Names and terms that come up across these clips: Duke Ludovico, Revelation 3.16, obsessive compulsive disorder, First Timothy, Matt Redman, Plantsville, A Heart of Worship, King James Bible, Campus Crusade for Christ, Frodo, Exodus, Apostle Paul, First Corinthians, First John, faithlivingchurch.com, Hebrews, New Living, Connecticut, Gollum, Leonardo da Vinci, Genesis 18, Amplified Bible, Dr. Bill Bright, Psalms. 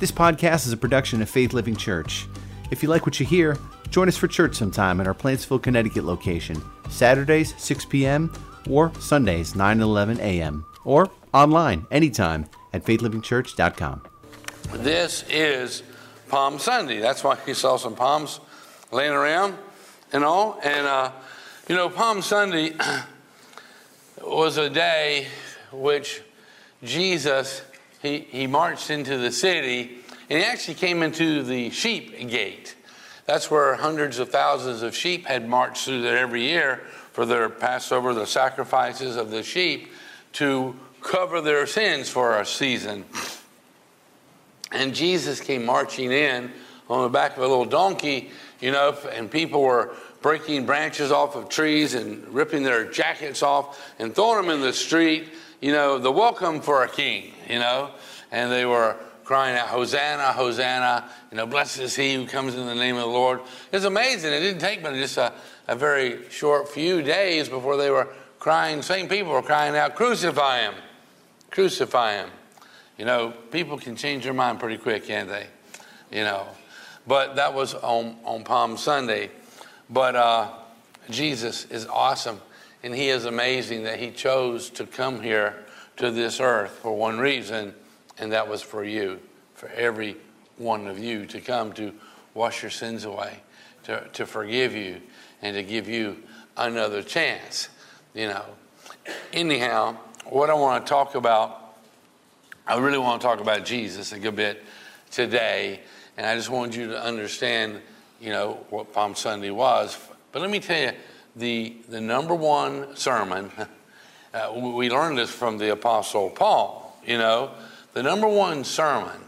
This podcast is a production of Faith Living Church. If you like what you hear, join us for church sometime at our Plantsville, Connecticut location, Saturdays, 6 p.m., or Sundays, 9 and 11 a.m., or online anytime at faithlivingchurch.com. This is Palm Sunday. That's why you saw some palms laying around and all. And, you know, Palm Sunday was a day which Jesus, he marched into the city, and he actually came into the sheep gate. That's where hundreds of thousands of sheep had marched through there every year for their Passover, the sacrifices of the sheep, to cover their sins for a season. And Jesus came marching in on the back of a little donkey, you know, and people were breaking branches off of trees and ripping their jackets off and throwing them in the street, you know, the welcome for a king, you know. And they were crying out, Hosanna, Hosanna, you know, blessed is he who comes in the name of the Lord. It's amazing. It didn't take but just a very short few days before they were crying. The same people were crying out, crucify him, crucify him. You know, people can change their mind pretty quick, can't they? You know, but that was on Palm Sunday. But Jesus is awesome, and he is amazing that he chose to come here to this earth for one reason, and that was for you, for every one of you to come to wash your sins away, to forgive you, and to give you another chance, you know. Anyhow, what I want to talk about, I really want to talk about Jesus a good bit today, and I just wanted you to understand, you know, what Palm Sunday was. But let me tell you, the number one sermon, we learned this from the Apostle Paul, you know, the number one sermon,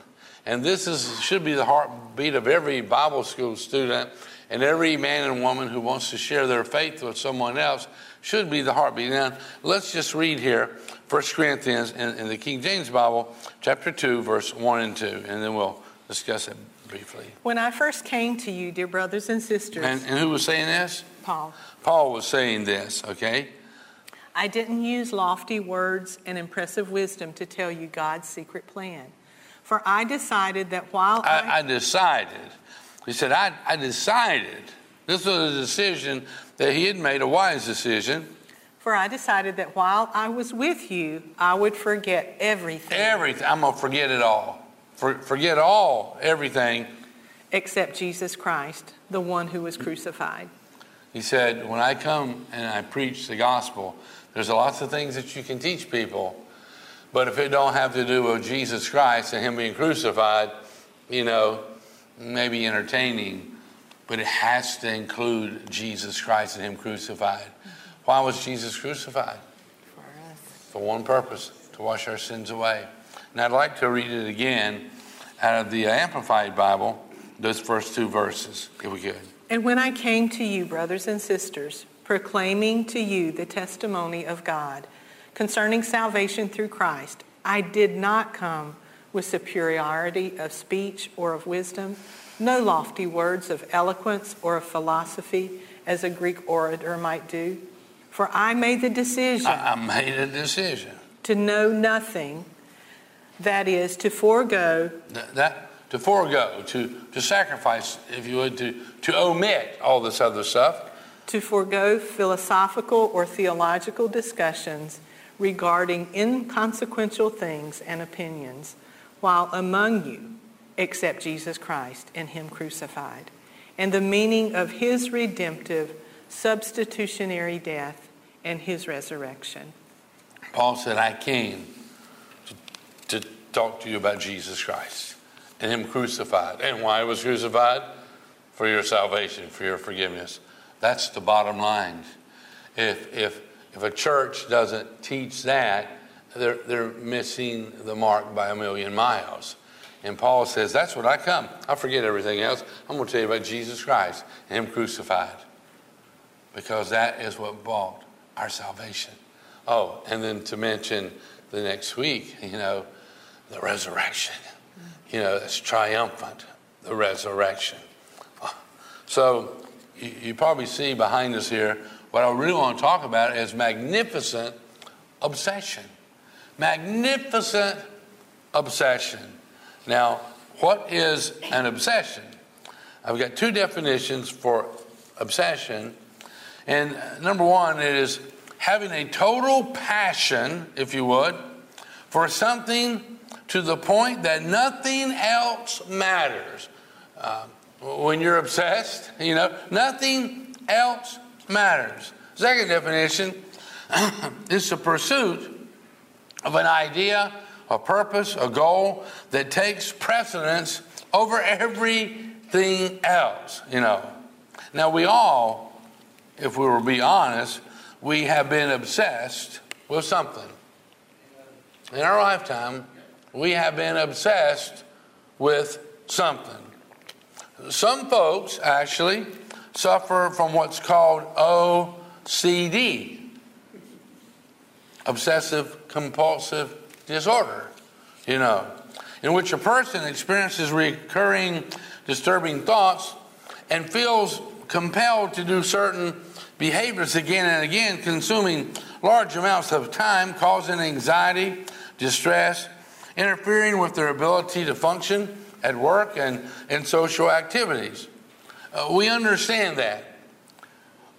and this should be the heartbeat of every Bible school student, and every man and woman who wants to share their faith with someone else should be the heartbeat. Now, let's just read here, First Corinthians in the King James Bible, chapter 2, verse 1 and 2, and then we'll discuss it briefly. When I first came to you, dear brothers and sisters. And who was saying this? Paul. Paul was saying this, okay? I didn't use lofty words and impressive wisdom to tell you God's secret plan. For I decided that while I decided. He said, I decided. This was a decision that he had made, a wise decision. For I decided that while I was with you, I would forget everything. Everything. I'm going to forget it all. Forget all, everything. Except Jesus Christ, the one who was crucified. He said, when I come and I preach the gospel, there's lots of things that you can teach people. But if it don't have to do with Jesus Christ and him being crucified, you know, maybe entertaining, but it has to include Jesus Christ and him crucified. Why was Jesus crucified? For us. For one purpose, to wash our sins away. And I'd like to read it again out of the Amplified Bible, those first two verses, if we could. And when I came to you, brothers and sisters, proclaiming to you the testimony of God concerning salvation through Christ, I did not come with superiority of speech or of wisdom, no lofty words of eloquence or of philosophy, as a Greek orator might do. For I made the decision. I made a decision. To know nothing, that is, to forego. To forego, to sacrifice, if you would, to omit all this other stuff. To forego philosophical or theological discussions regarding inconsequential things and opinions, while among you, except Jesus Christ and him crucified, and the meaning of his redemptive substitutionary death and his resurrection. Paul said, I came to talk to you about Jesus Christ and him crucified. And why he was crucified? For your salvation, for your forgiveness. That's the bottom line. If a church doesn't teach that, they're missing the mark by a million miles. And Paul says, that's what I come. I forget everything else. I'm going to tell you about Jesus Christ and him crucified. Because that is what bought our salvation. Oh, and then to mention the next week, you know, the resurrection. You know, it's triumphant, the resurrection. So you probably see behind us here, what I really want to talk about is magnificent obsession. Magnificent obsession. Now, What is an obsession? I've got two definitions for obsession. And number one, it is having a total passion, if you would, for something to the point that nothing else matters. When you're obsessed, you know, nothing else matters. Second definition is the pursuit of an idea, a purpose, a goal that takes precedence over everything else, you know. Now we all, if we were to be honest, we have been obsessed with something. In our lifetime, we have been obsessed with something. Some folks actually suffer from what's called OCD, obsessive compulsive disorder, you know, in which a person experiences recurring disturbing thoughts and feels compelled to do certain behaviors again and again, consuming large amounts of time, causing anxiety, distress, interfering with their ability to function at work and in social activities. We understand that.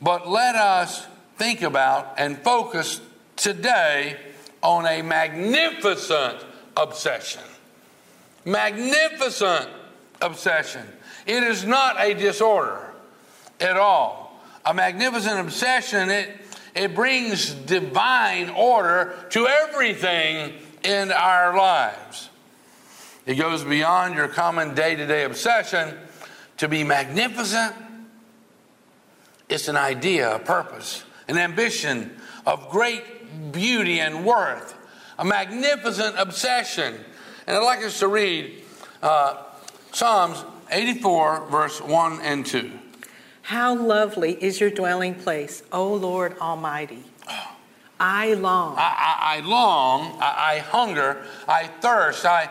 But let us think about and focus today on a magnificent obsession. Magnificent obsession. It is not a disorder at all. A magnificent obsession, it brings divine order to everything in our lives. It goes beyond your common day-to-day obsession. To be magnificent, it's an idea, a purpose, an ambition of great beauty and worth. A magnificent obsession. And I'd like us to read Psalms 84, verse 1 and 2. How lovely is your dwelling place, O Lord Almighty. I long. I hunger, I thirst, I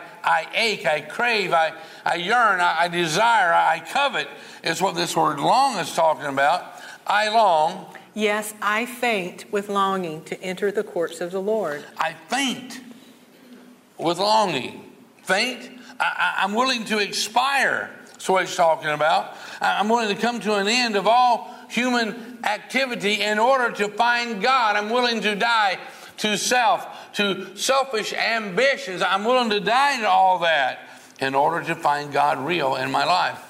ache, I crave, I yearn, I desire, I covet is what this word long is talking about. I long. Yes, I faint with longing to enter the courts of the Lord. I faint with longing. Faint? I'm willing to expire. That's what he's talking about. I'm willing to come to an end of all human activity in order to find God. I'm willing to die to self, to selfish ambitions. I'm willing to die to all that in order to find God real in my life.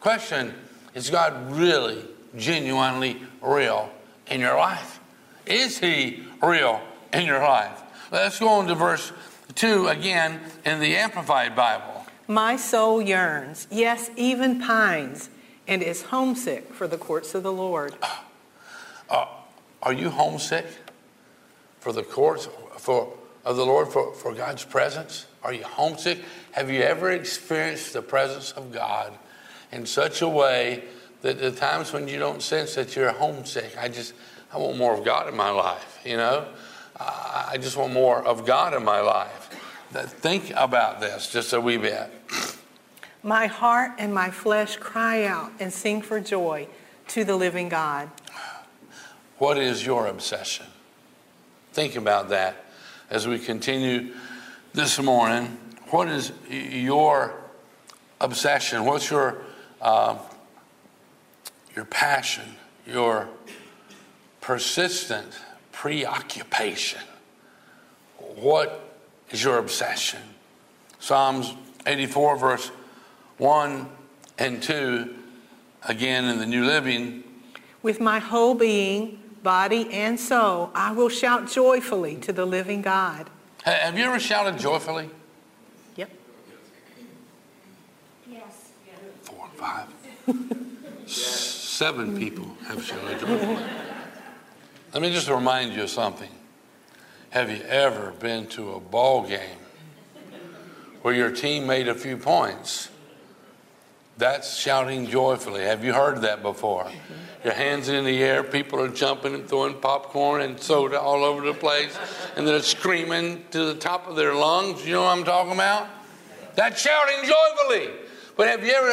Question, is God really, genuinely real in your life? Is he real in your life? Let's go on to verse 2 again in the Amplified Bible. My soul yearns, yes, even pines, and is homesick for the courts of the Lord. Are you homesick for the courts of the Lord, for God's presence? Are you homesick? Have you ever experienced the presence of God in such a way that the times when you don't sense that you're homesick? I want more of God in my life, you know? I just want more of God in my life. Think about this just a wee bit. My heart and my flesh cry out and sing for joy to the living God. What is your obsession? Think about that as we continue this morning. What is your obsession? What's your passion, your persistent preoccupation? What is your obsession? Psalms 84, verse 1 and 2, again in the New Living. With my whole being, body and soul, I will shout joyfully to the living God. Have you ever shouted joyfully? Yep. Yes. 4 and 5. 7 people have shouted joyfully. Let me just remind you of something. Have you ever been to a ball game where your team made a few points? That's shouting joyfully. Have you heard that before? Mm-hmm. Your hands in the air, people are jumping and throwing popcorn and soda all over the place, and they're screaming to the top of their lungs. You know what I'm talking about? That's shouting joyfully. But have you ever,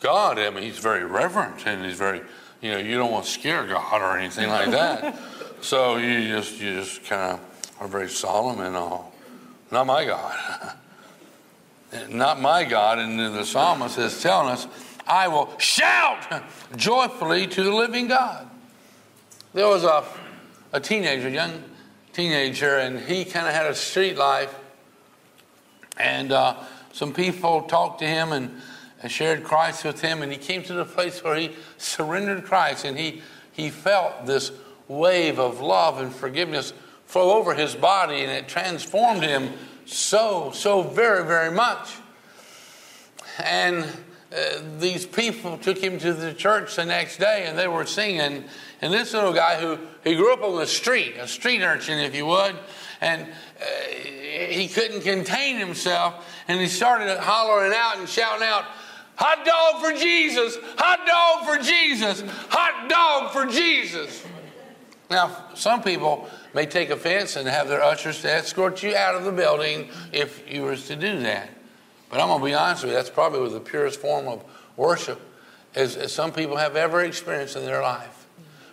God, I mean, he's very reverent, and he's very, you don't want to scare God or anything like that. So you just kind of are very solemn and all. Not my God. not my God. And the psalmist is telling us, I will shout joyfully to the living God. There was a teenager, young teenager, and he kind of had a street life. And some people talked to him and shared Christ with him. And he came to the place where he surrendered Christ. And he felt this wave of love and forgiveness flow over his body. And it transformed him so very, very much. And these people took him to the church the next day, and they were singing. And this little guy, who he grew up on the street, a street urchin, if you would, and he couldn't contain himself, and he started hollering out and shouting out, "Hot dog for Jesus! Hot dog for Jesus! Hot dog for Jesus!" Now, some people may take offense and have their ushers to escort you out of the building if you were to do that. But I'm going to be honest with you, that's probably the purest form of worship as some people have ever experienced in their life,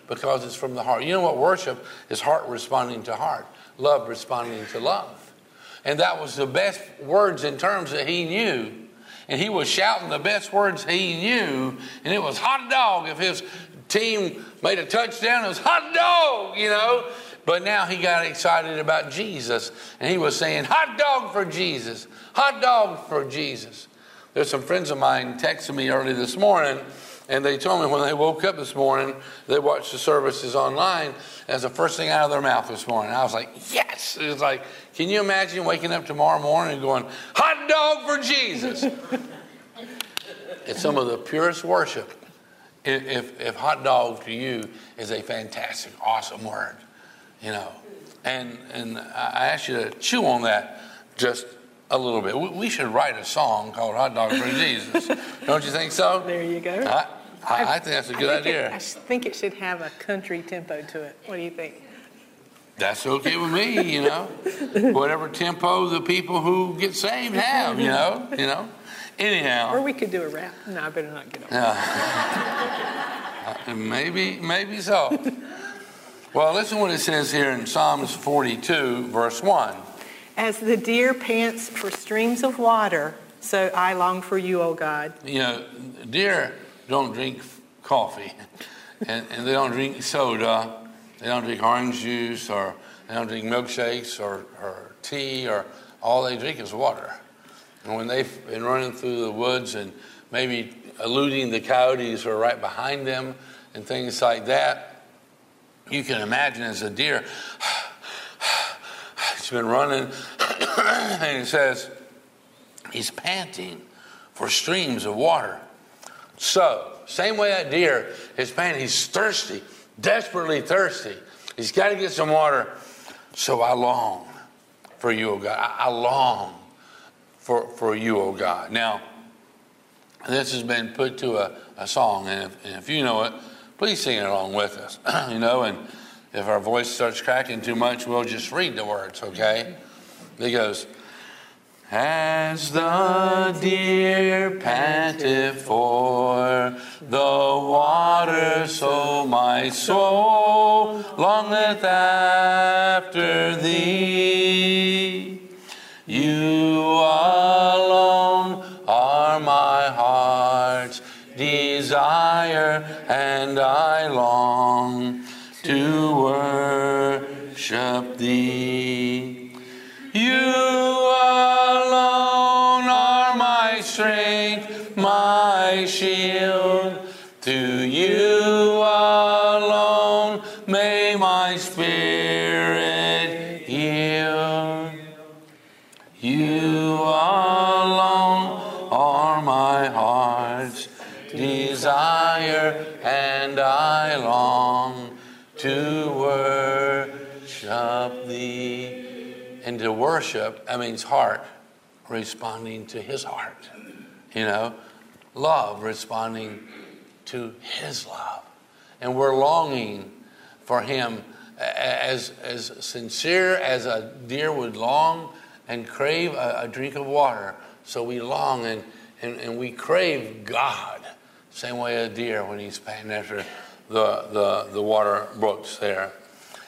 because it's from the heart. You know what worship is? Heart responding to heart, love responding to love. And that was the best words and terms that he knew. And he was shouting the best words he knew. And it was hot dog. If his team made a touchdown, it was hot dog, you know. But now he got excited about Jesus, and he was saying, hot dog for Jesus, hot dog for Jesus. There's some friends of mine texted me early this morning, and they told me when they woke up this morning, they watched the services online, as the first thing out of their mouth this morning. I was like, yes. It was like, can you imagine waking up tomorrow morning and going, hot dog for Jesus? It's some of the purest worship. If hot dog to you is a fantastic, awesome word. You know, and I ask you to chew on that just a little bit. We should write a song called Hot Dog for Jesus. Don't you think so? There you go. I think that's a good idea. I think it should have a country tempo to it. What do you think? That's okay with me, you know. Whatever tempo the people who get saved have, you know. Anyhow. Or we could do a rap. No, I better not get on. Maybe so. Well, listen what it says here in Psalms 42, verse 1. As the deer pants for streams of water, so I long for you, O God. You know, deer don't drink coffee, and they don't drink soda. They don't drink orange juice, or they don't drink milkshakes or tea, or all they drink is water. And when they've been running through the woods and maybe eluding the coyotes who are right behind them and things like that, you can imagine as a deer, it's been running, and it says he's panting for streams of water. So, same way that deer is panting, he's thirsty, desperately thirsty. He's got to get some water. So I long for you, O God. I long for you, O God. Now, this has been put to a song, and if you know it, please sing it along with us, you know, and if our voice starts cracking too much, we'll just read the words, okay? It goes, as the deer panteth for the water, so my soul longeth after thee. You alone are my heart's desire, and I long to worship thee. You alone are my strength, my shield. To you alone may my spirit yield. You alone are my heart's desire, and I long to worship thee. And to worship, that means heart responding to his heart. You know, love responding to his love. And we're longing for him as sincere as a deer would long and crave a drink of water. So we long and we crave God. Same way a deer when he's panting after the water brooks there.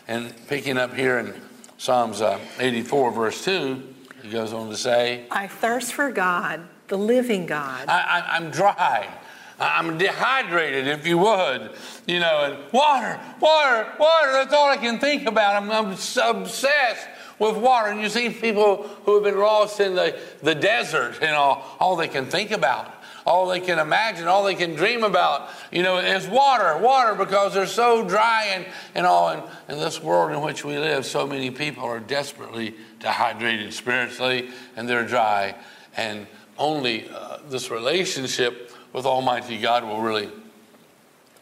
And picking up here in Psalms 84, verse 2, He goes on to say, I thirst for God, the living God. I'm dry. I'm dehydrated, if you would, you know, and water, water, water. That's all I can think about. I'm obsessed with water. And you see people who have been lost in the desert, and all they can think about, all they can imagine, all they can dream about, you know, is water, water, because they're so dry and all. And in this world in which we live, so many people are desperately dehydrated spiritually, and they're dry. And only this relationship with Almighty God will really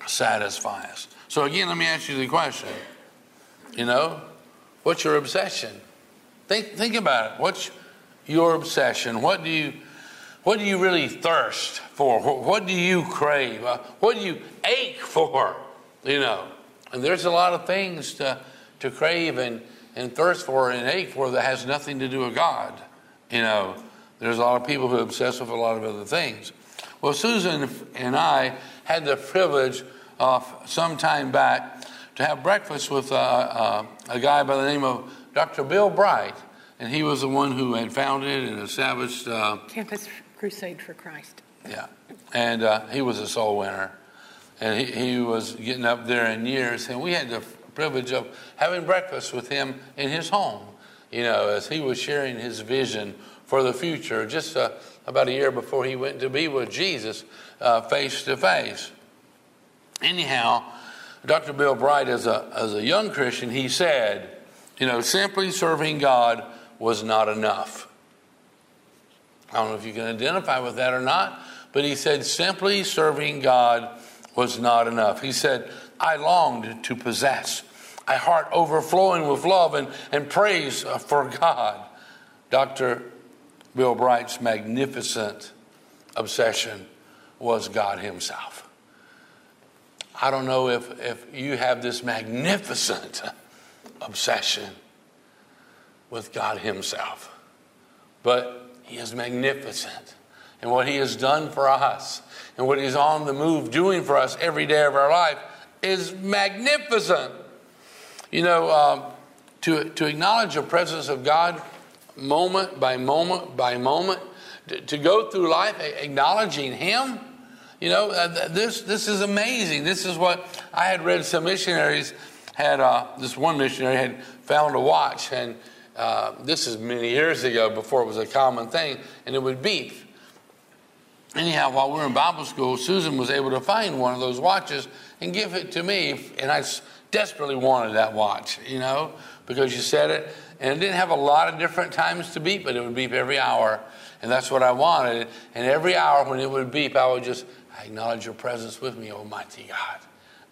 satisfy us. So again, let me ask you the question, you know, what's your obsession? Think about it. What's your obsession? What do you really thirst for? What do you crave? What do you ache for? You know, and there's a lot of things to crave and thirst for and ache for that has nothing to do with God. You know, there's a lot of people who obsess with a lot of other things. Well, Susan and I had the privilege some time back to have breakfast with a guy by the name of Dr. Bill Bright. And he was the one who had founded and established... Campus Crusade for Christ. Yeah. And he was a soul winner. And he was getting up there in years. And we had the privilege of having breakfast with him in his home, you know, as he was sharing his vision for the future, just about a year before he went to be with Jesus face to face. Anyhow, Dr. Bill Bright, as a young Christian, he said, you know, simply serving God was not enough. I don't know if you can identify with that or not, but he said simply serving God was not enough. He said, I longed to possess a heart overflowing with love and praise for God. Dr. Bill Bright's magnificent obsession was God himself. I don't know if you have this magnificent obsession with God himself, but he is magnificent. And what he has done for us and what he's on the move doing for us every day of our life is magnificent. You know, to acknowledge the presence of God moment by moment by moment, to go through life acknowledging him, you know, this is amazing. This is what I had read. Some missionaries had, this one missionary had found a watch, and this is many years ago before it was a common thing, and it would beep. Anyhow, while we were in Bible school, Susan was able to find one of those watches and give it to me, and I desperately wanted that watch, you know, because you said it. And it didn't have a lot of different times to beep, but it would beep every hour. And that's what I wanted. And every hour when it would beep, I would just, I acknowledge your presence with me, Almighty God.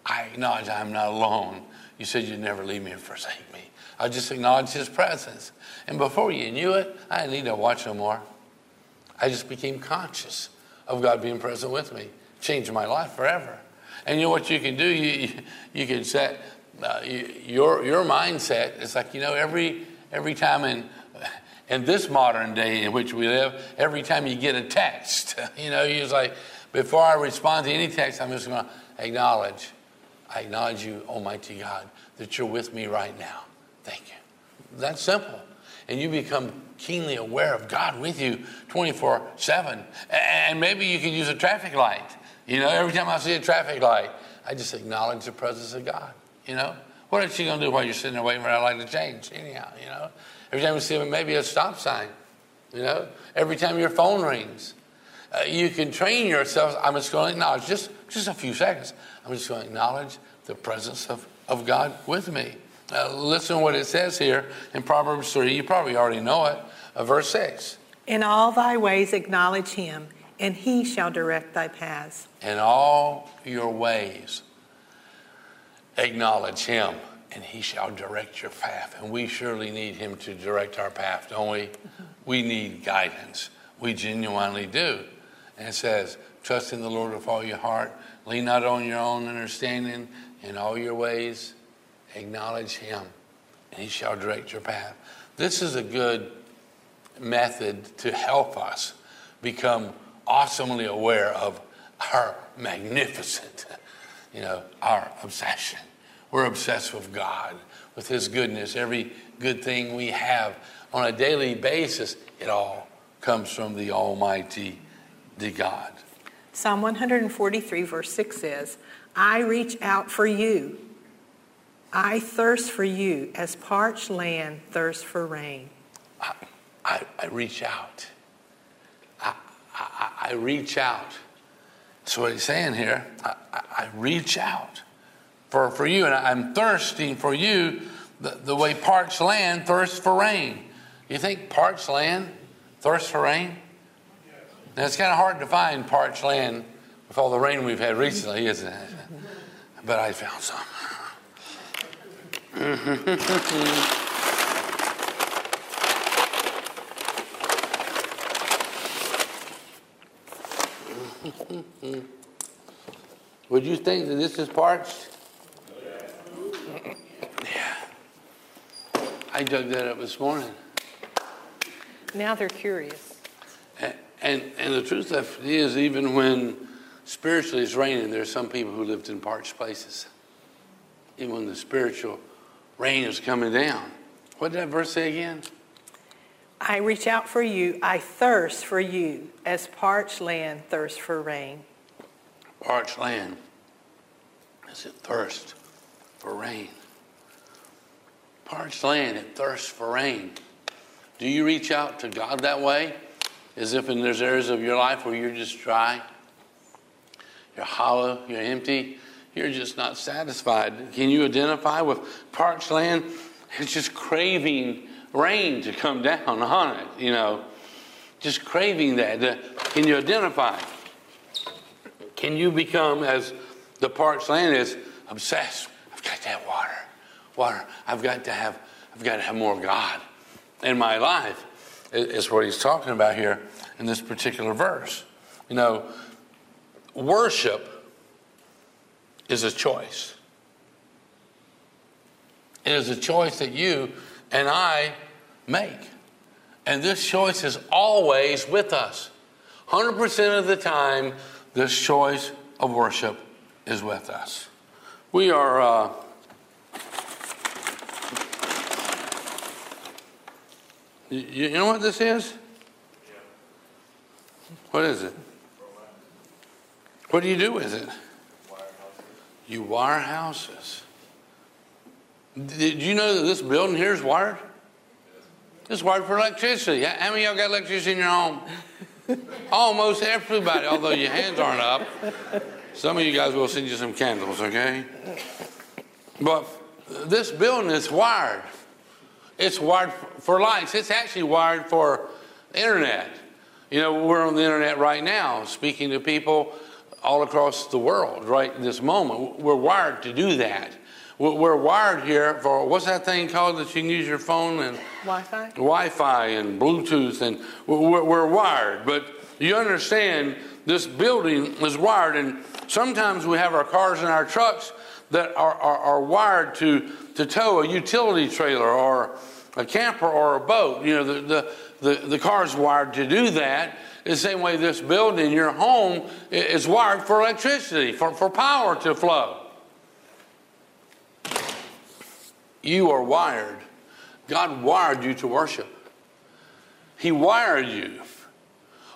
I acknowledge I'm not alone. You said you'd never leave me or forsake me. I just acknowledge his presence. And before you knew it, I didn't need to watch no more. I just became conscious of God being present with me. Changed my life forever. And you know what you can do? You can set your mindset. It's like, you know, every time in this modern day in which we live, every time you get a text, you know, you're like, before I respond to any text, I'm just going to acknowledge. I acknowledge you, Almighty God, that you're with me right now. Thank you. That's simple. And you become keenly aware of God with you 24/7. And maybe you can use a traffic light. You know, every time I see a traffic light, I just acknowledge the presence of God, you know. What is she going to do while you're sitting there waiting for that light to change? Anyhow, you know, every time you see maybe a stop sign, you know, every time your phone rings, you can train yourself. I'm just going to acknowledge, just a few seconds, I'm just going to acknowledge the presence of God with me. Listen to what it says here in Proverbs 3. You probably already know it. Verse 6. In all thy ways acknowledge him, and he shall direct thy paths. In all your ways acknowledge him, and he shall direct your path. And we surely need him to direct our path, don't we? Mm-hmm. We need guidance. We genuinely do. And it says, trust in the Lord with all your heart. Lean not on your own understanding. In all your ways, acknowledge him, and he shall direct your path. This is a good method to help us become awesomely aware of our magnificent, you know, our obsession. We're obsessed with God, with his goodness. Every good thing we have, on a daily basis, it all comes from the Almighty, the God. Psalm 143, verse 6 says, I reach out for you. I thirst for you as parched land thirsts for rain. I reach out. I reach out. That's what he's saying here. I reach out for you, and I'm thirsting for you the way parched land thirsts for rain. You think parched land thirsts for rain? Now, it's kind of hard to find parched land with all the rain we've had recently, isn't it? But I found some. Would you think that this is parched? Yeah. I dug that up this morning. Now they're curious. And the truth of it is, even when spiritually it's raining, there's some people who lived in parched places. Even when the spiritual rain is coming down. What did that verse say again? I reach out for you. I thirst for you as parched land thirsts for rain. Parched land. Is it thirst for rain? Parched land, it thirsts for rain. Do you reach out to God that way? As if in there's areas of your life where you're just dry, you're hollow, you're empty, you're just not satisfied. Can you identify with parched land? It's just craving rain to come down on it, you know. Just craving that. Can you identify? Can you become, as the parched land is, obsessed? I've got that water. I've got to have more of God in my life. Is what he's talking about here in this particular verse. You know, worship is a choice. It is a choice that you and I make. And this choice is always with us. 100% of the time, this choice of worship is with us. We are... You know what this is? What is it? What do you do with it? You wire houses. Did you know that this building here is wired? It's wired for electricity. How many of y'all got electricity in your home? Almost everybody, although your hands aren't up. Some of you guys will send you some candles, okay? But this building is wired. It's wired for lights. It's actually wired for internet. You know, we're on the internet right now, speaking to people all across the world right in this moment. We're wired to do that. We're wired here for, what's that thing called that you can use your phone and? Wi-Fi. Wi-Fi and Bluetooth, and we're wired. But you understand this building is wired, and sometimes we have our cars and our trucks that are wired to tow a utility trailer or a camper or a boat. You know, the car's wired to do that. The same way this building, your home, is wired for electricity, for power to flow. You are wired. God wired you to worship. He wired you.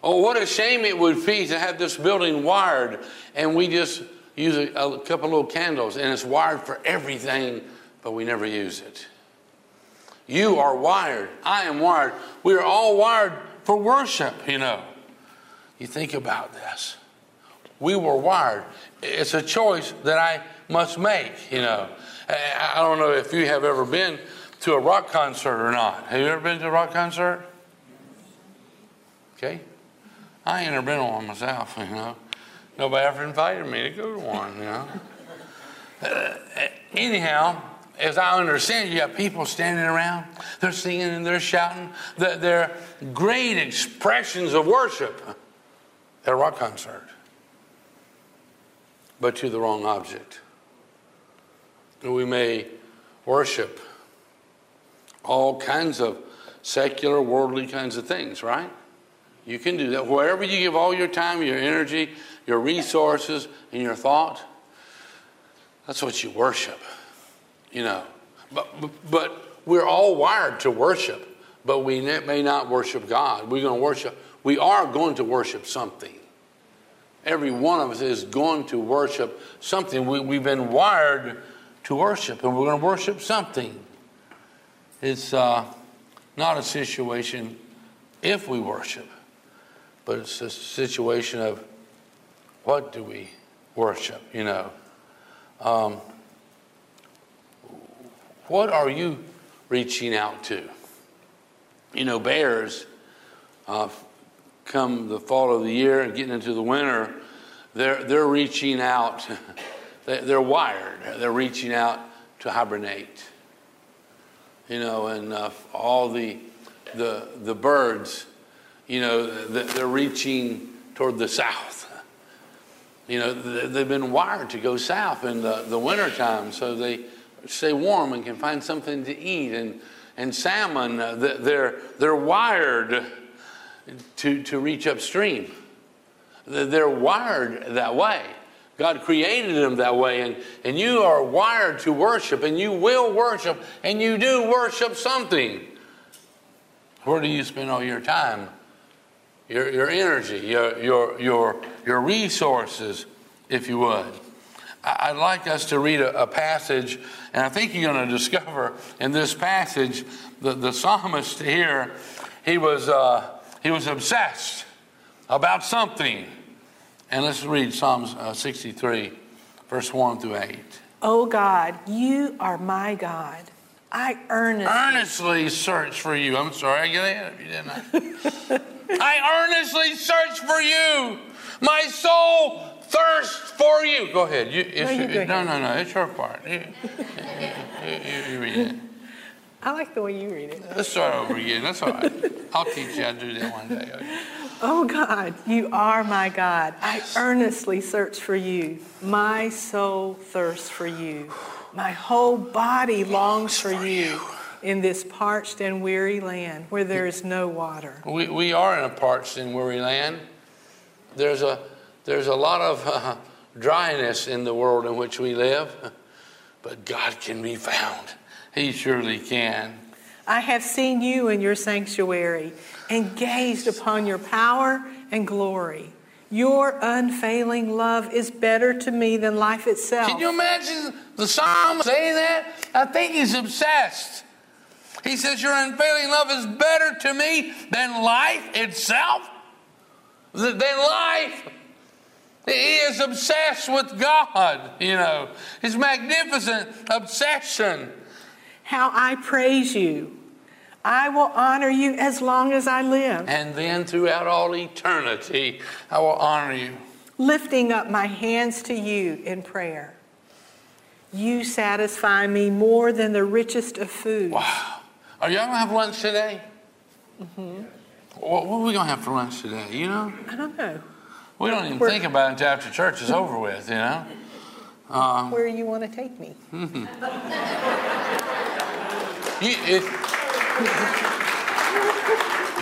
Oh, what a shame it would be to have this building wired and we just use a couple little candles, and it's wired for everything, but we never use it. You are wired. I am wired. We are all wired for worship, you know. You think about this. We were wired. It's a choice that I must make, you know. I don't know if you have ever been to a rock concert or not. Have you ever been to a rock concert? Okay. I ain't ever been to one myself, you know. Nobody ever invited me to go to one, you know. Anyhow, as I understand, you got people standing around. They're singing and they're shouting. They're great expressions of worship at a rock concert. But to the wrong object. We may worship all kinds of secular, worldly kinds of things, right? You can do that. Wherever you give all your time, your energy, your resources, and your thought, that's what you worship, you know. But we're all wired to worship. but we may not worship God. We are going to worship something. Every one of us is going to worship something. We've been wired to worship, and we're going to worship something. It's not a situation if we worship, but it's a situation of what do we worship, you know. What are you reaching out to? You know, bears, come the fall of the year and getting into the winter, they're reaching out. They're wired. They're reaching out to hibernate. You know, and all the birds, you know, they're reaching toward the south. You know, they've been wired to go south in the winter time, so they stay warm and can find something to eat. And salmon, they're wired to reach upstream. They're wired that way. God created them that way, and you are wired to worship, and you will worship, and you do worship something. Where do you spend all your time? Your energy, your resources, if you would. I'd like us to read a passage, and I think you're going to discover in this passage the psalmist here, he was obsessed about something. And let's read Psalms 63, verse 1 through 8. Oh God, you are my God. I earnestly search for you. I'm sorry, I got ahead of you, didn't I? I earnestly search for you. My soul thirsts for you. Go ahead. No, it's your part. You read it. I like the way you read it. Let's start over again. That's all right. I'll teach you how to do that one day. Okay. Oh God, you are my God. I earnestly search for you. My soul thirsts for you. My whole body longs for you in this parched and weary land where there is no water. We are in a parched and weary land. There's a lot of dryness in the world in which we live, but God can be found. He surely can. I have seen you in your sanctuary and gazed upon your power and glory. Your unfailing love is better to me than life itself. Can you imagine the psalmist saying that? I think he's obsessed. He says, your unfailing love is better to me than life itself. Than life. He is obsessed with God, you know. His magnificent obsession. How I praise you. I will honor you as long as I live. And then throughout all eternity, I will honor you. Lifting up my hands to you in prayer. You satisfy me more than the richest of food. Wow. Are y'all going to have lunch today? Mm-hmm. What are we going to have for lunch today, you know? I don't know. We don't even think about it until after church is over with, you know? Where you want to take me. You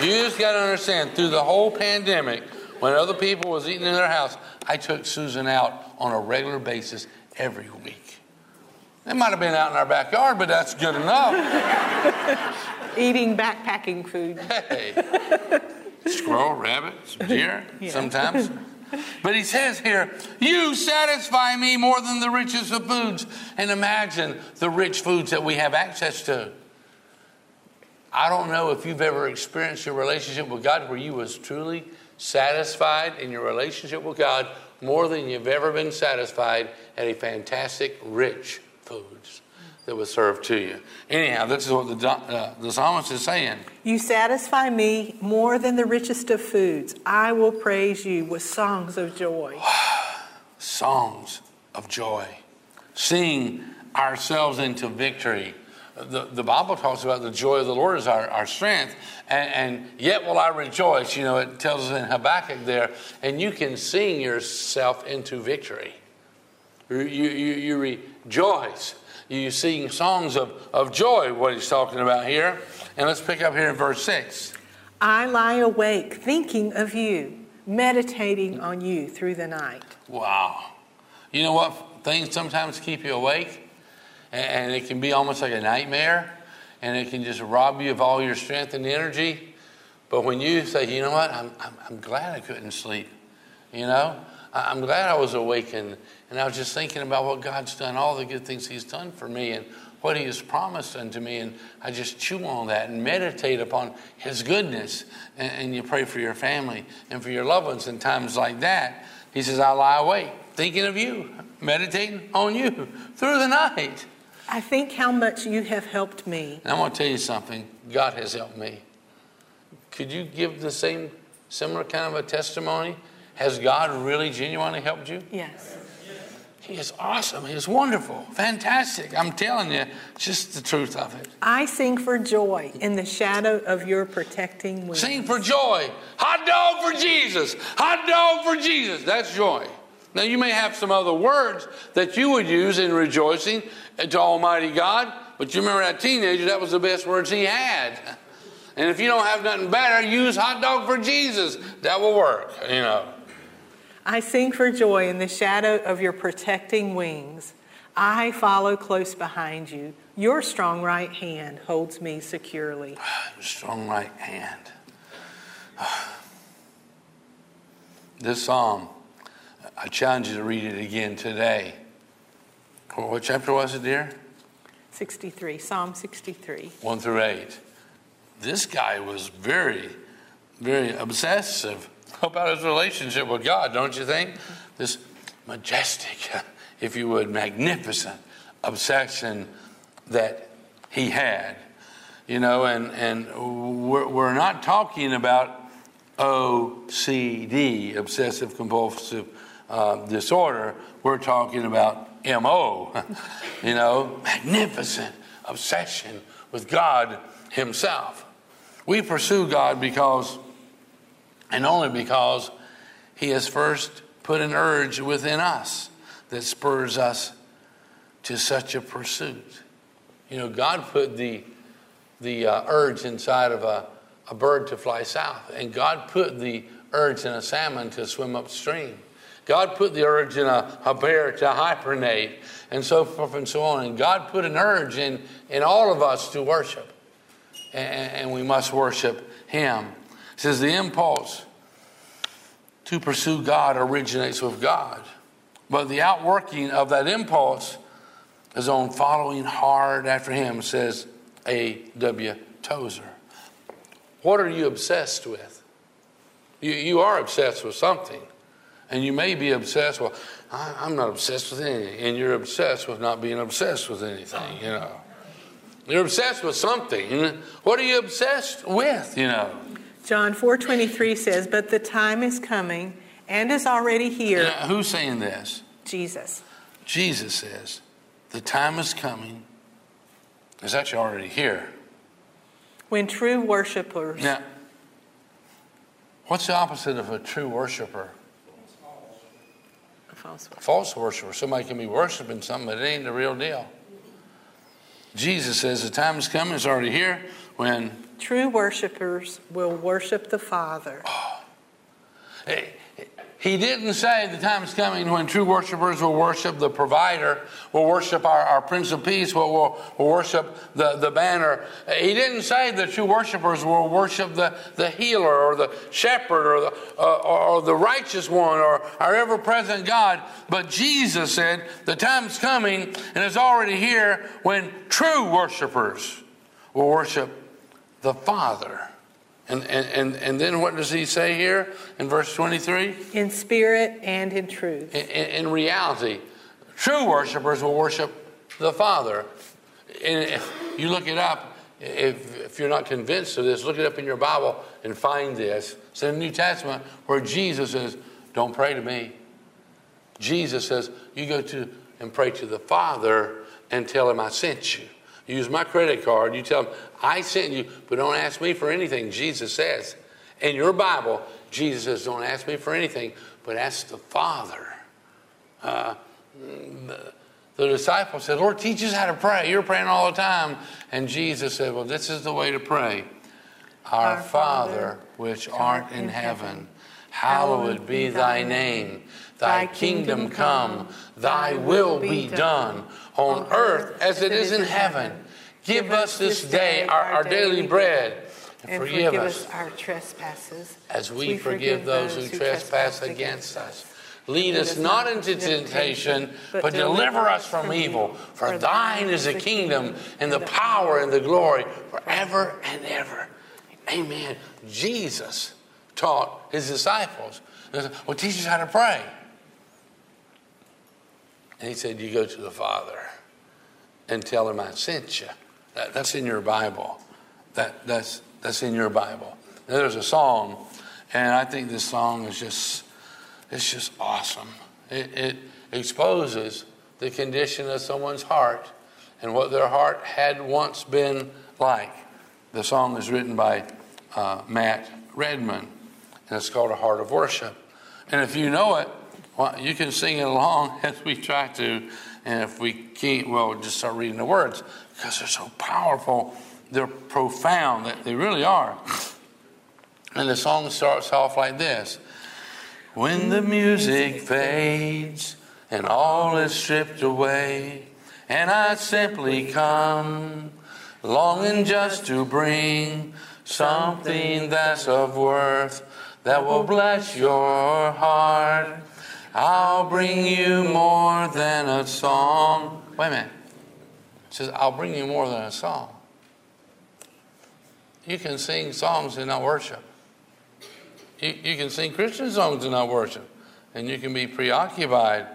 just got to understand, through the whole pandemic, when other people was eating in their house, I took Susan out on a regular basis every week. They might have been out in our backyard, but that's good enough. Eating backpacking food. Hey. Squirrel, rabbit, some deer, sometimes. But he says here, you satisfy me more than the richest of foods. And imagine the rich foods that we have access to. I don't know if you've ever experienced your relationship with God where you was truly satisfied in your relationship with God more than you've ever been satisfied at a fantastic rich foods that was served to you. Anyhow, this is what the psalmist is saying. You satisfy me more than the richest of foods. I will praise you with songs of joy. Songs of joy. Sing ourselves into victory. The Bible talks about the joy of the Lord is our strength, and yet will I rejoice. You know, it tells us in Habakkuk there, and you can sing yourself into victory. You rejoice. You sing songs of joy, what he's talking about here. And let's pick up here in verse 6. I lie awake thinking of you, meditating on you through the night. Wow. You know what? Things sometimes keep you awake. And it can be almost like a nightmare. and it can just rob you of all your strength and energy. But when you say, you know what, I'm glad I couldn't sleep, you know, I'm glad I was awakened, and I was just thinking about what God's done, all the good things he's done for me, and what he has promised unto me, and I just chew on that and meditate upon his goodness, and you pray for your family and for your loved ones in times like that. He says, I lie awake, thinking of you, meditating on you through the night. I think how much you have helped me. And I'm going to tell you something. God has helped me. Could you give the similar kind of a testimony? Has God really genuinely helped you? Yes. He is awesome. He is wonderful. Fantastic. I'm telling you, just the truth of it. I sing for joy in the shadow of your protecting wings. Sing for joy. Hot dog for Jesus. Hot dog for Jesus. That's joy. Now, you may have some other words that you would use in rejoicing to Almighty God, but you remember that teenager, that was the best words he had. And if you don't have nothing better, use hot dog for Jesus. That will work, you know. I sing for joy in the shadow of your protecting wings. I follow close behind you. Your strong right hand holds me securely. Strong right hand. This psalm, I challenge you to read it again today. What chapter was it, dear? 63, Psalm 63. 1-8. This guy was very, very obsessive about his relationship with God, don't you think? This majestic, if you would, magnificent obsession that he had. You know, and we're not talking about OCD, obsessive compulsive disorder. We're talking about MO, you know, magnificent obsession with God himself. We pursue God because and only because he has first put an urge within us that spurs us to such a pursuit. You know, God put the urge inside of a bird to fly south, and God put the urge in a salmon to swim upstream. God put the urge in a bear to hibernate, and so forth and so on. And God put an urge in all of us to worship, and we must worship him. It says the impulse to pursue God originates with God, but the outworking of that impulse is on following hard after him, says A.W. Tozer. What are you obsessed with? You are obsessed with something, and you may be obsessed. Well, I'm not obsessed with anything, and you're obsessed with not being obsessed with anything, you know. You're obsessed with something. What are you obsessed with, you know? John 4:23 says, but the time is coming and is already here. Now, who's saying this? Jesus. Jesus says, the time is coming. It's actually already here. When true worshipers. Now, what's the opposite of a true worshiper? A false worshiper. False worshiper. Somebody can be worshiping something, but it ain't the real deal. Jesus says, the time is coming. It's already here. When true worshipers will worship the Father. Oh. He didn't say the time is coming when true worshipers will worship the provider, will worship our Prince of Peace, will worship the banner. He didn't say the true worshipers will worship the healer or the shepherd or the righteous one or our ever-present God. But Jesus said the time is coming and it's already here when true worshipers will worship the Father. And then what does he say here in verse 23? In spirit and in truth. In reality, true worshipers will worship the Father. And if you look it up, if you're not convinced of this, look it up in your Bible and find this. It's in the New Testament where Jesus says, don't pray to me. Jesus says, you go to and pray to the Father and tell him I sent you. Use my credit card. You tell them, I sent you, but don't ask me for anything, Jesus says. In your Bible, Jesus says, don't ask me for anything, but ask the Father. The disciples said, Lord, teach us how to pray. You're praying all the time. And Jesus said, well, this is the way to pray. Our Father, which art in heaven, hallowed be thy name. Thy kingdom come, thy will be done on earth as it is in heaven. Give us this day our daily bread, and forgive us our trespasses, as we forgive those who trespass against us. Lead us not into temptation, but deliver us from evil. For thine is the kingdom, and the power, and the glory, forever and ever. Amen. Jesus taught his disciples. Well, teach us how to pray. And he said, you go to the Father and tell him I sent you. That's in your Bible. That's in your Bible. Now, there's a song, and I think this song is just... it's just awesome. It exposes the condition of someone's heart and what their heart had once been like. The song is written by Matt Redman, and it's called A Heart of Worship. And if you know it, well, you can sing it along as we try to. And if we can't, well, just start reading the words, because they're so powerful. They're profound. They really are. And the song starts off like this. When the music fades and all is stripped away, and I simply come longing just to bring something that's of worth that will bless your heart, I'll bring you more than a song. Wait a minute. It says, I'll bring you more than a song. You can sing songs and not worship. You can sing Christian songs and not worship. And you can be preoccupied.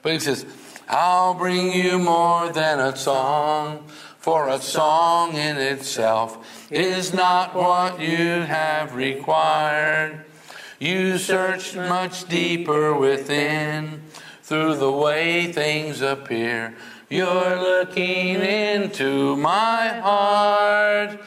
But he says, I'll bring you more than a song, for a song in itself is not what you have required. You searched much deeper within, through the way things appear. You're looking into my heart.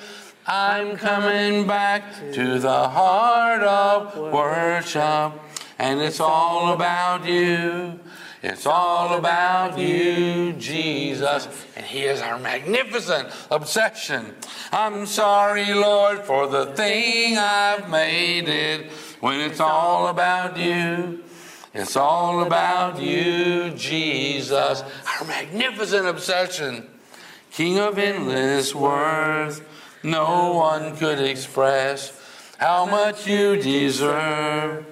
I'm coming back to the heart of worship, and it's all about you. It's all about you, Jesus. And he is our magnificent obsession. I'm sorry, Lord, for the thing I've made it, when it's all about you. It's all about you, Jesus. Our magnificent obsession. King of endless worth. No one could express how much you deserve.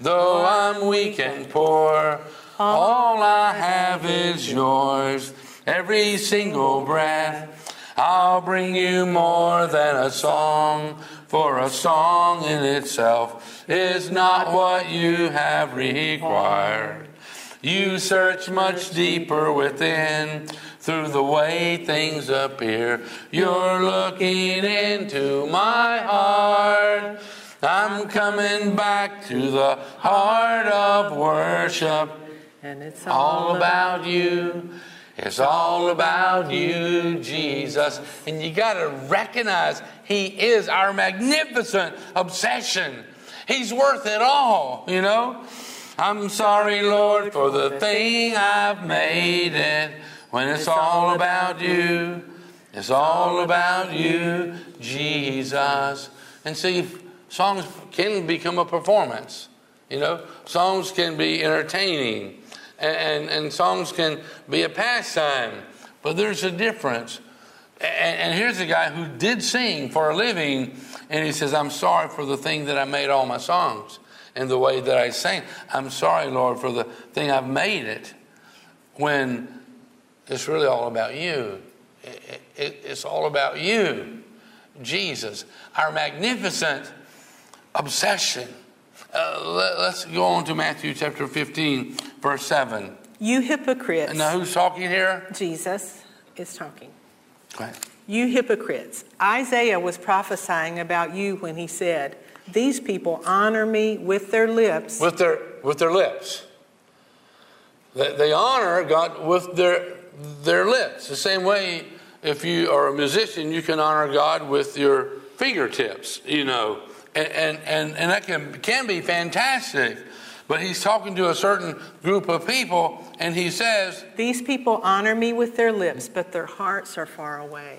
Though I'm weak and poor, all I have is yours. Every single breath, I'll bring you more than a song, for a song in itself is not what you have required. You search much deeper within, through the way things appear. You're looking into my heart. I'm coming back to the heart of worship. And it's all about you. It's all about you, Jesus. And you got to recognize he is our magnificent obsession. He's worth it all, you know. I'm sorry, Lord, for the thing I've made it. When it's all about you, it's all about you, Jesus. And see, songs can become a performance. You know, songs can be entertaining, and songs can be a pastime. But there's a difference. And here's a guy who did sing for a living, and he says, I'm sorry for the thing that I made all my songs and the way that I sang. I'm sorry, Lord, for the thing I've made it, when it's really all about you. It's all about you, Jesus, our magnificent obsession. Let's go on to Matthew chapter 15, verse 7. You hypocrites. And now who's talking here? Jesus is talking. Go ahead. You hypocrites. Isaiah was prophesying about you when he said, these people honor me with their lips. With their lips. They honor God with their lips. The same way, if you are a musician, you can honor God with your fingertips, you know, and that can be fantastic. But he's talking to a certain group of people, and he says, these people honor me with their lips, but their hearts are far away.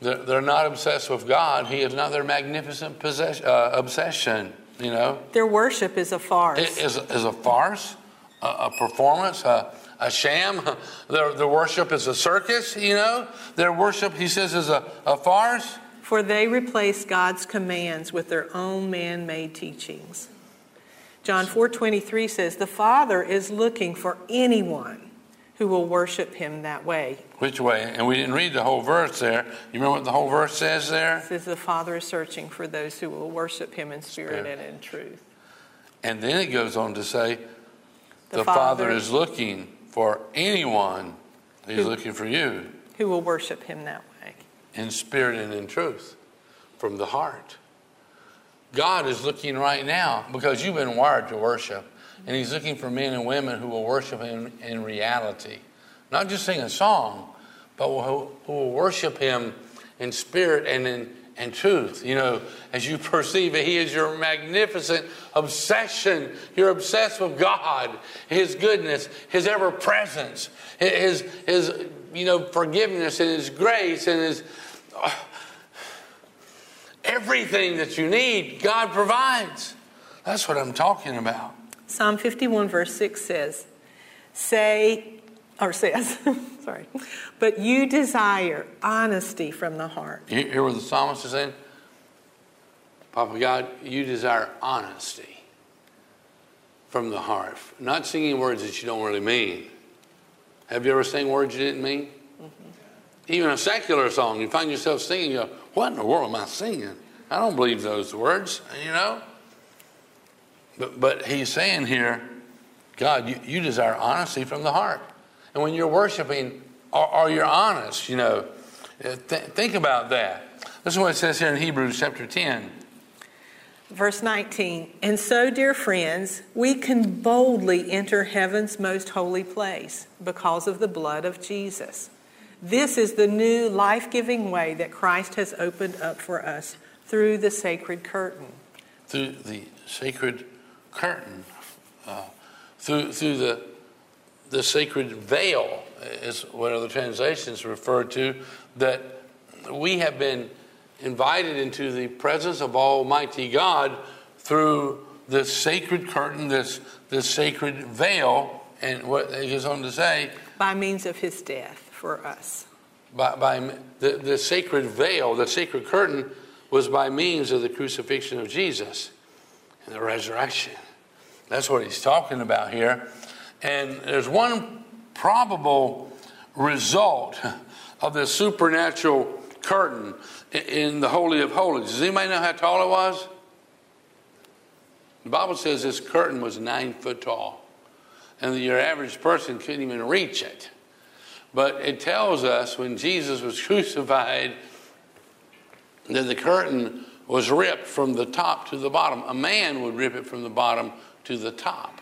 They're not obsessed with God. He is not their magnificent obsession, you know. Their worship is a farce. It is a farce. a performance, a sham. Their worship is a circus, you know. Their worship, he says, is a farce. For they replace God's commands with their own man-made teachings. John 4:23 says, the Father is looking for anyone who will worship him that way. Which way? And we didn't read the whole verse there. You remember what the whole verse says there? It says the Father is searching for those who will worship him in spirit. And in truth. And then it goes on to say, the Father is looking for anyone. He's looking for you. Who will worship him that way. In spirit and in truth. From the heart. God is looking right now because you've been wired to worship. And he's looking for men and women who will worship him in reality. Not just sing a song, but who will worship him in spirit and in truth. You know, as you perceive it, he is your magnificent obsession. You're obsessed with God, his goodness, his ever presence, his you know, forgiveness and his grace and his everything that you need, God provides. That's what I'm talking about. Psalm 51 verse 6 says, but you desire honesty from the heart. You hear what the psalmist is saying? Papa God, you desire honesty from the heart. Not singing words that you don't really mean. Have you ever sang words you didn't mean? Mm-hmm. Even a secular song, you find yourself singing, you go, what in the world am I singing? I don't believe those words, you know? But he's saying here, God, you desire honesty from the heart. And when you're worshiping, are you honest, you know? Think about that. This is what it says here in Hebrews chapter 10. Verse 19, and so, dear friends, we can boldly enter heaven's most holy place because of the blood of Jesus. This is the new life-giving way that Christ has opened up for us through the sacred curtain. Through the sacred curtain, through the sacred veil is what other translations refer to, that we have been invited into the presence of Almighty God through the sacred curtain, this sacred veil, and what it goes on to say, by means of his death for us. By the sacred veil, the sacred curtain, was by means of the crucifixion of Jesus and the resurrection. That's what he's talking about here. And there's one probable result of the supernatural curtain in the Holy of Holies. Does anybody know how tall it was? The Bible says this curtain was 9 foot tall, and your average person couldn't even reach it. But it tells us when Jesus was crucified, then the curtain was ripped from the top to the bottom. A man would rip it from the bottom to the top.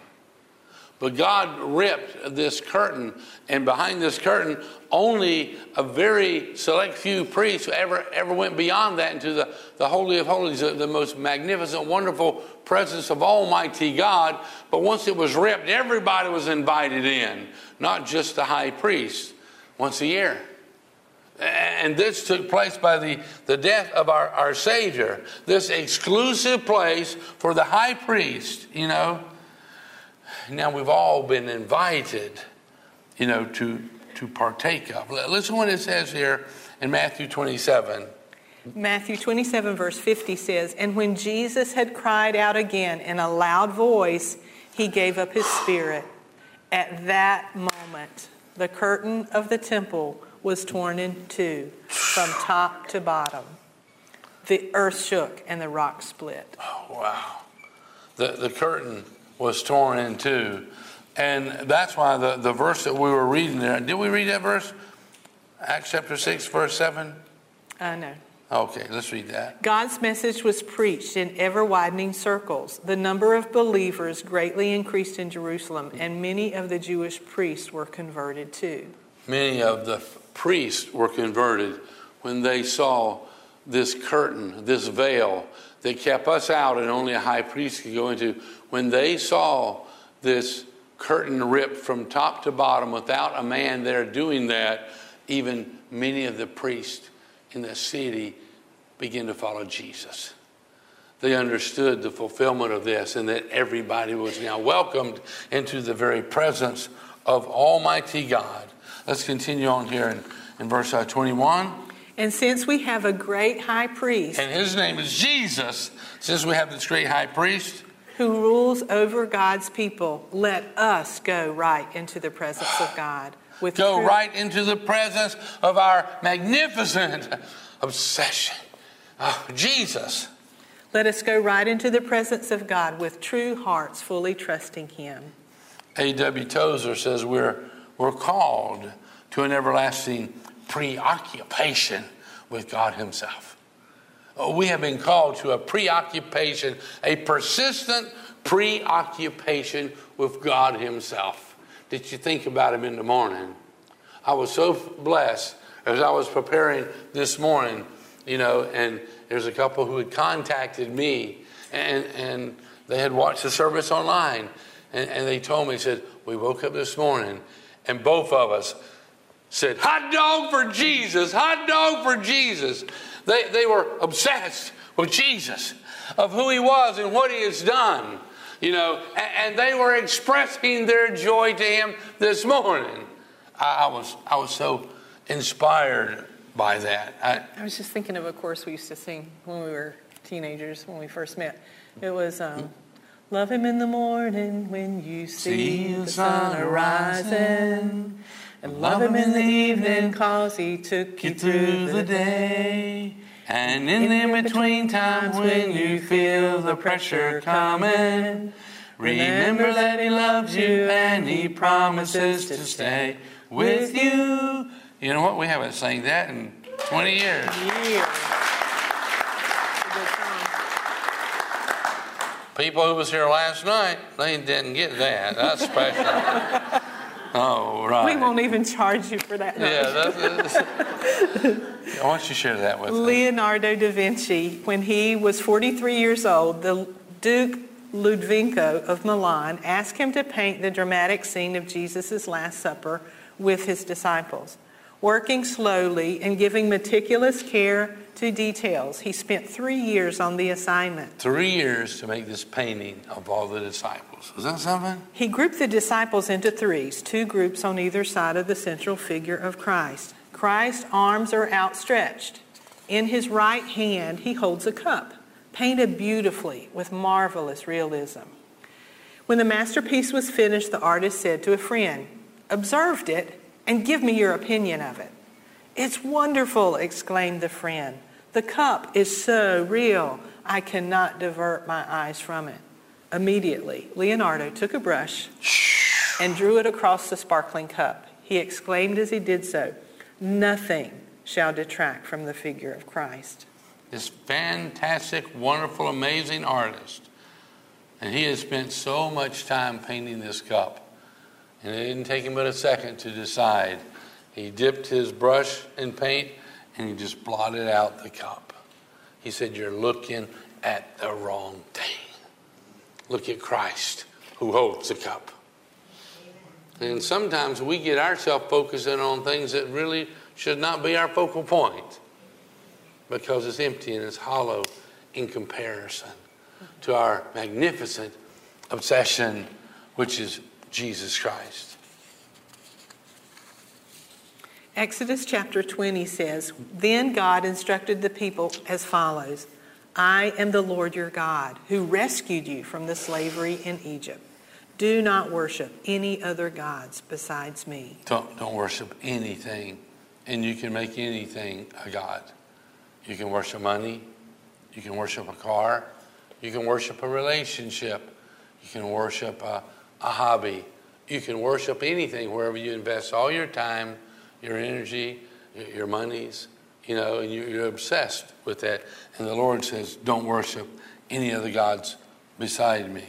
But God ripped this curtain, and behind this curtain, only a very select few priests ever went beyond that into the Holy of Holies, the most magnificent, wonderful presence of Almighty God. But once it was ripped, everybody was invited in, not just the high priest, once a year. And this took place by the death of our Savior. This exclusive place for the high priest, you know. Now we've all been invited, you know, to partake of. Listen to what it says here in Matthew 27. Matthew 27 verse 50 says, and when Jesus had cried out again in a loud voice, he gave up his spirit. At that moment, the curtain of the temple was torn in two from top to bottom. The earth shook and the rock split. Oh, wow. The curtain was torn in two. And that's why the verse that we were reading there, did we read that verse? Acts chapter 6, verse 7? No. Okay, let's read that. God's message was preached in ever-widening circles. The number of believers greatly increased in Jerusalem, and many of the Jewish priests were converted too. Many of the priests were converted when they saw this curtain, this veil that kept us out and only a high priest could go into. When they saw this curtain ripped from top to bottom without a man there doing that, even many of the priests in the city began to follow Jesus. they understood the fulfillment of this, and that everybody was now welcomed into the very presence of Almighty God. Let's continue on here in verse 21. And since we have a great high priest. And his name is Jesus. Since we have this great high priest. Who rules over God's people. Let us go right into the presence of God. Right into the presence of our magnificent obsession. Oh, Jesus. Let us go right into the presence of God with true hearts, fully trusting him. A.W. Tozer says we're called to an everlasting preoccupation with God himself. We have been called to a preoccupation, a persistent preoccupation with God himself. Did you think about him in the morning? I was so blessed as I was preparing this morning, and there's a couple who had contacted me and they had watched the service online and they told me, said, we woke up this morning and both of us said, hot dog for Jesus, hot dog for Jesus. They were obsessed with Jesus, of who he was and what he has done, and they were expressing their joy to him this morning. I was so inspired by that. I was just thinking of a chorus we used to sing when we were teenagers, when we first met. It was, love him in the morning when you see the sun arising. And love him in the evening, cause he took you through the day. And in the between times when you feel the pressure coming, remember that he loves you and he promises to stay with you. You know what? We haven't sang that in 20 years. People who was here last night, they didn't get that. That's special. Oh, right. We won't even charge you for that. Yeah, I want you to share that with us. Leonardo da Vinci, when he was 43 years old, the Duke Ludovico of Milan asked him to paint the dramatic scene of Jesus' Last Supper with his disciples. Working slowly and giving meticulous care to details, he spent 3 years on the assignment. 3 years to make this painting of all the disciples. Was that something? He grouped the disciples into threes, two groups on either side of the central figure of Christ. Christ's arms are outstretched. In his right hand, he holds a cup, painted beautifully with marvelous realism. When the masterpiece was finished, the artist said to a friend, "Observed it and give me your opinion of it." "It's wonderful," exclaimed the friend. "The cup is so real, I cannot divert my eyes from it." Immediately, Leonardo took a brush and drew it across the sparkling cup. He exclaimed as he did so, "Nothing shall detract from the figure of Christ." This fantastic, wonderful, amazing artist. And he has spent so much time painting this cup. And it didn't take him but a second to decide. He dipped his brush in paint and he just blotted out the cup. He said, "You're looking at the wrong thing. Look at Christ who holds the cup." And sometimes we get ourselves focusing on things that really should not be our focal point, because it's empty and it's hollow in comparison to our magnificent obsession, which is Jesus Christ. Exodus chapter 20 says, "Then God instructed the people as follows, 'I am the Lord your God, who rescued you from the slavery in Egypt. Do not worship any other gods besides me.'" Don't worship anything. And you can make anything a god. You can worship money. You can worship a car. You can worship a relationship. You can worship a hobby. You can worship anything wherever you invest all your time, your energy, your monies, and you're obsessed with that. And the Lord says, don't worship any other gods beside me.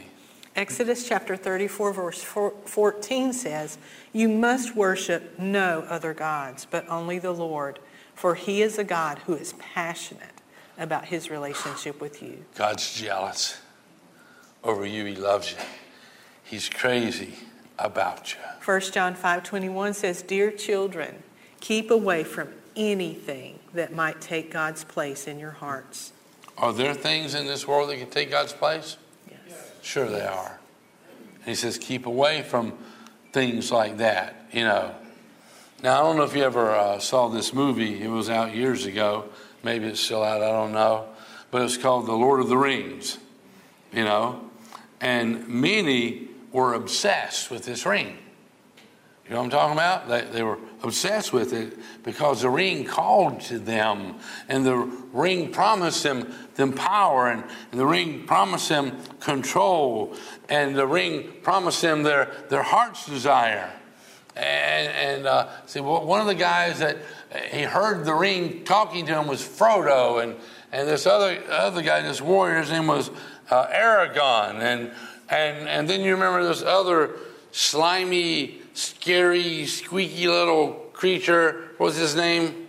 Exodus chapter 34, verse 14 says, "You must worship no other gods, but only the Lord, for he is a God who is passionate about his relationship with you." God's jealous over you. He loves you. He's crazy about you. First John 5:21 says, "Dear children, keep away from anything that might take God's place in your hearts." Are there things in this world that can take God's place? Yes. Sure they are. He says, keep away from things like that, you know. Now, I don't know if you ever saw this movie. It was out years ago. Maybe it's still out. I don't know. But it's called The Lord of the Rings, you know. And many were obsessed with this ring. You know what I'm talking about? They were obsessed with it because the ring called to them, and the ring promised them power, and the ring promised them control, and the ring promised them their heart's desire. And one of the guys that he heard the ring talking to him was Frodo, and this other guy, this warrior, his name was Aragorn, and then you remember this other slimy, scary, squeaky little creature. What was his name?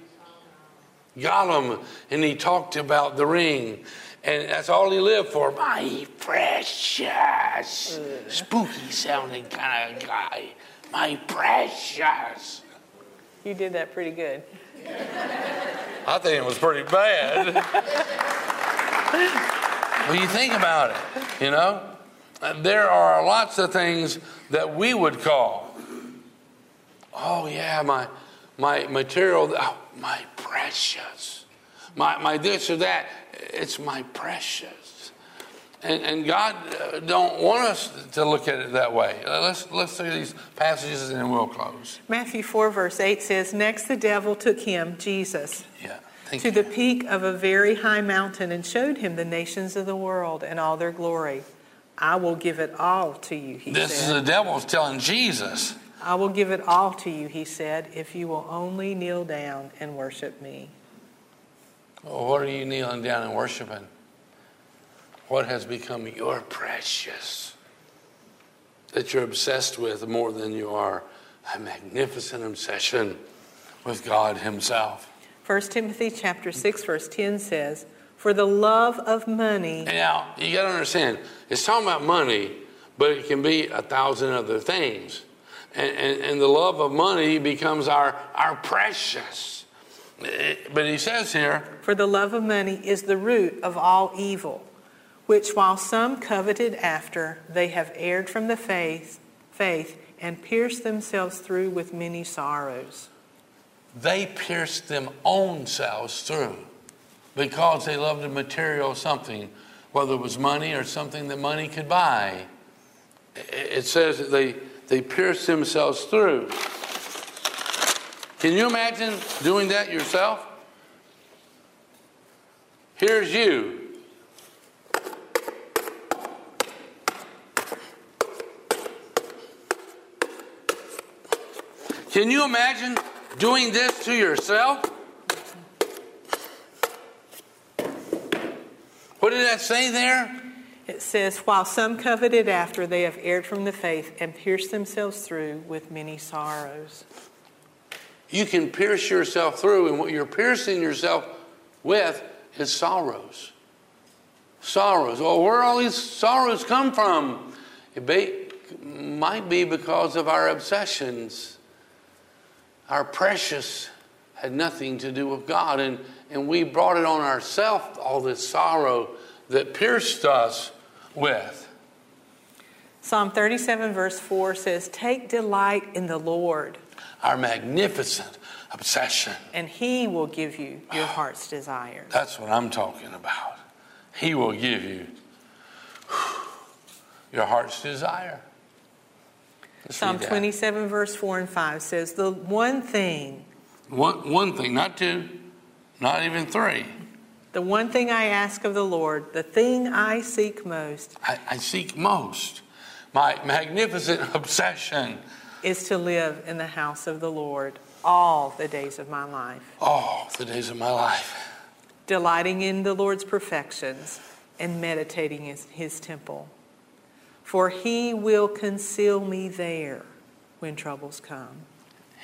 Gollum. And he talked about the ring. And that's all he lived for. My precious. Spooky sounding kind of guy. My precious. You did that pretty good. I think it was pretty bad. Well, you think about it, you know. There are lots of things that we would call, oh yeah, my material, oh, my precious, my this or that, it's my precious, and God don't want us to look at it that way. Let's look at these passages and then we'll close. Matthew 4 verse 8 says, next the devil took him, Jesus, to the peak of a very high mountain and showed him the nations of the world and all their glory. I will give it all to you, he said. This is the devil's telling Jesus. I will give it all to you, he said, if you will only kneel down and worship me. Well, what are you kneeling down and worshiping? What has become your precious that you're obsessed with more than you are a magnificent obsession with God himself? First Timothy chapter 6, verse 10 says, for the love of money. Now, you got to understand, it's talking about money, but it can be 1,000 other things. And the love of money becomes our precious. But he says here, for the love of money is the root of all evil, which while some coveted after, they have erred from the faith and pierced themselves through with many sorrows. They pierced them own selves through because they loved the material something, whether it was money or something that money could buy. It says that they pierce themselves through. Can you imagine doing that yourself? Here's you. Can you imagine doing this to yourself? What did that say there? It says, while some coveted after, they have erred from the faith and pierced themselves through with many sorrows. You can pierce yourself through, and what you're piercing yourself with is sorrows. Sorrows. Well, where all these sorrows come from? Might be because of our obsessions. Our precious had nothing to do with God, and we brought it on ourselves, all this sorrow that pierced us with. Psalm 37 verse 4 says, take delight in the Lord, our magnificent obsession, and he will give you your heart's desire. That's what I'm talking about. He will give you your heart's desire. Psalm 27 verse 4 and 5 says, the one thing. One thing, not two, not even three. The one thing I ask of the Lord, the thing I seek most. I seek most. My magnificent obsession is to live in the house of the Lord all the days of my life. All the days of my life. Delighting in the Lord's perfections and meditating in his temple. For he will conceal me there when troubles come.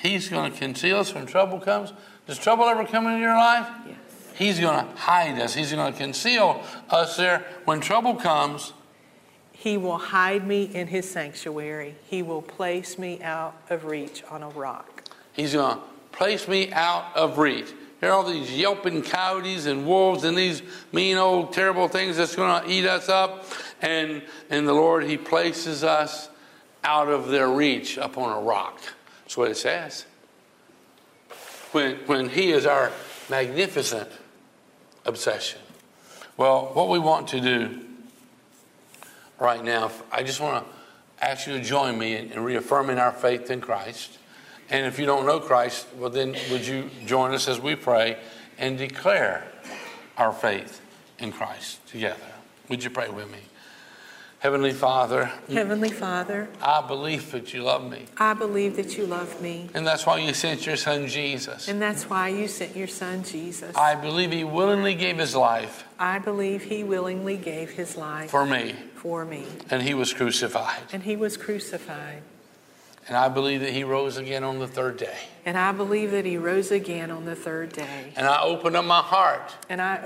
He's going to conceal us when trouble comes. Does trouble ever come into your life? Yes. He's going to hide us. He's going to conceal us there when trouble comes. He will hide me in his sanctuary. He will place me out of reach on a rock. He's going to place me out of reach. There are all these yelping coyotes and wolves and these mean old terrible things that's going to eat us up. And the Lord, He places us out of their reach upon a rock. That's what it says. When He is our magnificent obsession. Well, what we want to do right now, I just want to ask you to join me in reaffirming our faith in Christ. And if you don't know Christ, well then would you join us as we pray and declare our faith in Christ together. Would you pray with me? Heavenly Father, I believe that you love me. I believe that you love me. And that's why you sent your son Jesus. And that's why you sent your son Jesus. I believe he willingly gave his life. I believe he willingly gave his life. For me. And he was crucified. And I believe that he rose again on the third day. And I open up my heart. And I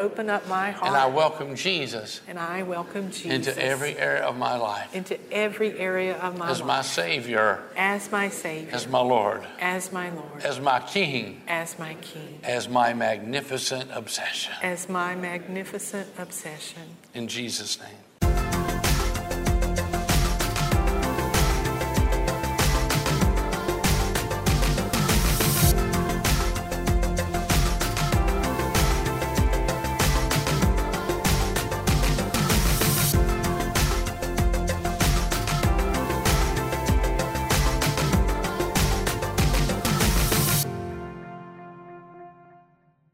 welcome Jesus. Into every area of my life. As my Savior. As my Lord. As my King. As my magnificent obsession. In Jesus' name.